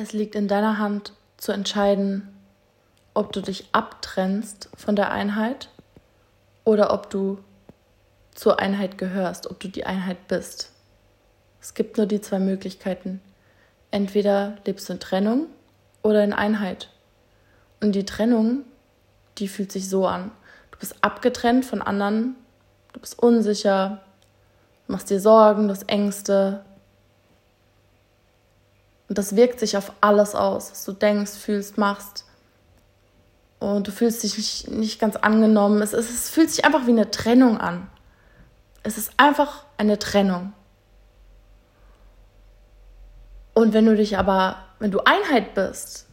Es liegt in deiner Hand zu entscheiden, ob du dich abtrennst von der Einheit oder ob du zur Einheit gehörst, ob du die Einheit bist. Es gibt nur die zwei Möglichkeiten. Entweder lebst du in Trennung oder in Einheit. Und die Trennung, die fühlt sich so an. Du bist abgetrennt von anderen, du bist unsicher, du machst dir Sorgen, du hast Ängste. Und das wirkt sich auf alles aus, was du denkst, fühlst, machst. Und du fühlst dich nicht ganz angenommen. Es fühlt sich einfach wie eine Trennung an. Es ist einfach eine Trennung. Und wenn du Einheit bist,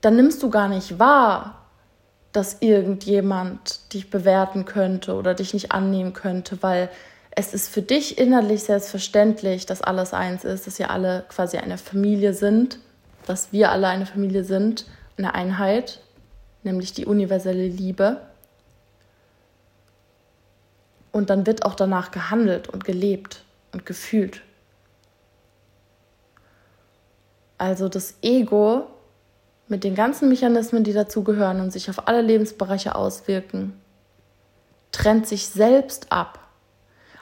dann nimmst du gar nicht wahr, dass irgendjemand dich bewerten könnte oder dich nicht annehmen könnte, weil es ist für dich innerlich selbstverständlich, dass alles eins ist, dass wir alle quasi eine Familie sind, dass wir alle eine Familie sind, eine Einheit, nämlich die universelle Liebe. Und dann wird auch danach gehandelt und gelebt und gefühlt. Also das Ego mit den ganzen Mechanismen, die dazugehören und sich auf alle Lebensbereiche auswirken, trennt sich selbst ab.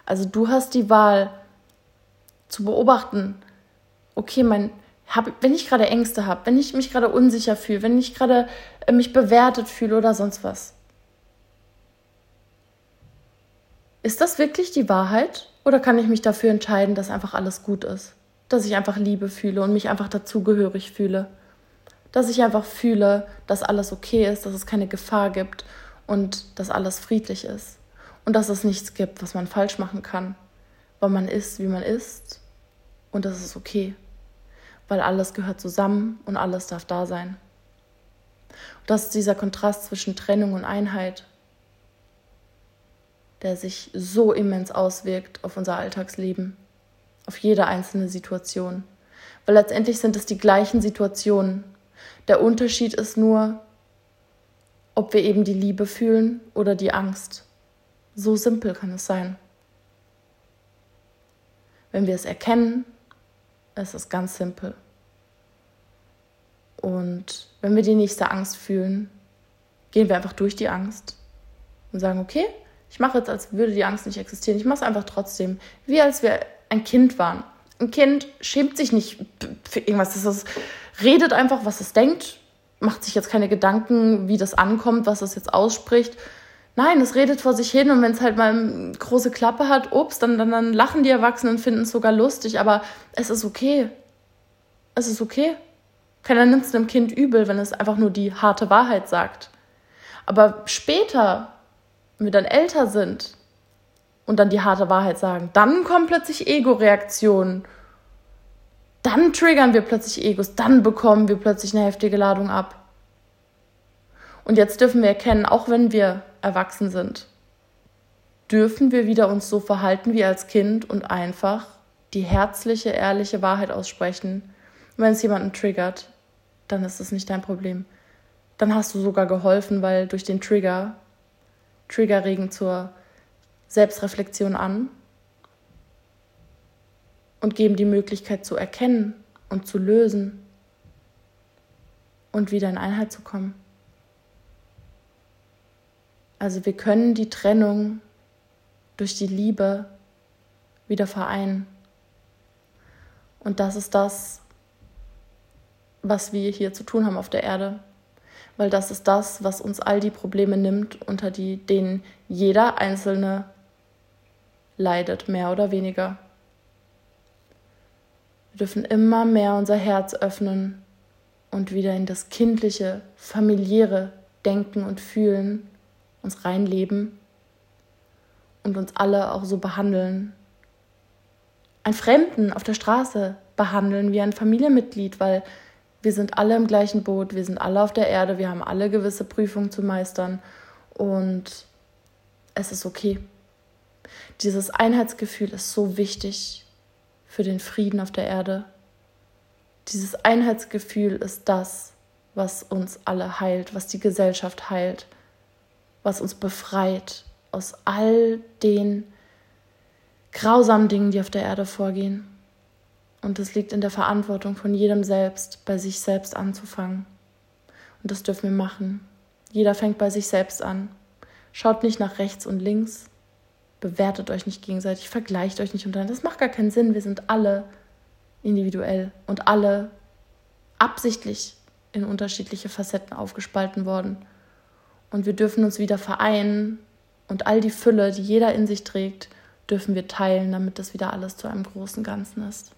Also du hast die Wahl zu beobachten, okay, wenn ich gerade Ängste habe, wenn ich mich gerade unsicher fühle, wenn ich gerade mich bewertet fühle oder sonst was. Ist das wirklich die Wahrheit oder kann ich mich dafür entscheiden, dass einfach alles gut ist? Dass ich einfach Liebe fühle und mich einfach dazugehörig fühle? Dass ich einfach fühle, dass alles okay ist, dass es keine Gefahr gibt und dass alles friedlich ist. Und dass es nichts gibt, was man falsch machen kann. Weil man ist, wie man ist. Und das ist okay. Weil alles gehört zusammen und alles darf da sein. Und das ist dieser Kontrast zwischen Trennung und Einheit, der sich so immens auswirkt auf unser Alltagsleben, auf jede einzelne Situation. Weil letztendlich sind es die gleichen Situationen. Der Unterschied ist nur, ob wir eben die Liebe fühlen oder die Angst. So simpel kann es sein. Wenn wir es erkennen, ist es ganz simpel. Und wenn wir die nächste Angst fühlen, gehen wir einfach durch die Angst und sagen, okay, ich mache jetzt, als würde die Angst nicht existieren. Ich mache es einfach trotzdem. Wie als wir ein Kind waren. Ein Kind schämt sich nicht für irgendwas. Es redet einfach, was es denkt, macht sich jetzt keine Gedanken, wie das ankommt, was es jetzt ausspricht. Nein, es redet vor sich hin und wenn es halt mal eine große Klappe hat, ups, dann lachen die Erwachsenen, finden es sogar lustig. Aber es ist okay. Es ist okay. Keiner nimmt es einem Kind übel, wenn es einfach nur die harte Wahrheit sagt. Aber später, wenn wir dann älter sind und dann die harte Wahrheit sagen, dann kommen plötzlich Ego-Reaktionen. Dann triggern wir plötzlich Egos. Dann bekommen wir plötzlich eine heftige Ladung ab. Und jetzt dürfen wir erkennen, auch wenn wir erwachsen sind, dürfen wir wieder uns so verhalten wie als Kind und einfach die herzliche, ehrliche Wahrheit aussprechen. Und wenn es jemanden triggert, dann ist es nicht dein Problem. Dann hast du sogar geholfen, weil durch den Trigger regen zur Selbstreflexion an und geben die Möglichkeit zu erkennen und zu lösen und wieder in Einheit zu kommen. Also wir können die Trennung durch die Liebe wieder vereinen. Und das ist das, was wir hier zu tun haben auf der Erde. Weil das ist das, was uns all die Probleme nimmt, unter denen jeder Einzelne leidet, mehr oder weniger. Wir dürfen immer mehr unser Herz öffnen und wieder in das kindliche, familiäre Denken und Fühlen uns reinleben und uns alle auch so behandeln. Einen Fremden auf der Straße behandeln wie ein Familienmitglied, weil wir sind alle im gleichen Boot, wir sind alle auf der Erde, wir haben alle gewisse Prüfungen zu meistern und es ist okay. Dieses Einheitsgefühl ist so wichtig für den Frieden auf der Erde. Dieses Einheitsgefühl ist das, was uns alle heilt, was die Gesellschaft heilt, was uns befreit aus all den grausamen Dingen, die auf der Erde vorgehen. Und das liegt in der Verantwortung von jedem selbst, bei sich selbst anzufangen. Und das dürfen wir machen. Jeder fängt bei sich selbst an. Schaut nicht nach rechts und links. Bewertet euch nicht gegenseitig. Vergleicht euch nicht untereinander. Das macht gar keinen Sinn. Wir sind alle individuell und alle absichtlich in unterschiedliche Facetten aufgespalten worden. Und wir dürfen uns wieder vereinen. Und all die Fülle, die jeder in sich trägt, dürfen wir teilen, damit das wieder alles zu einem großen Ganzen ist.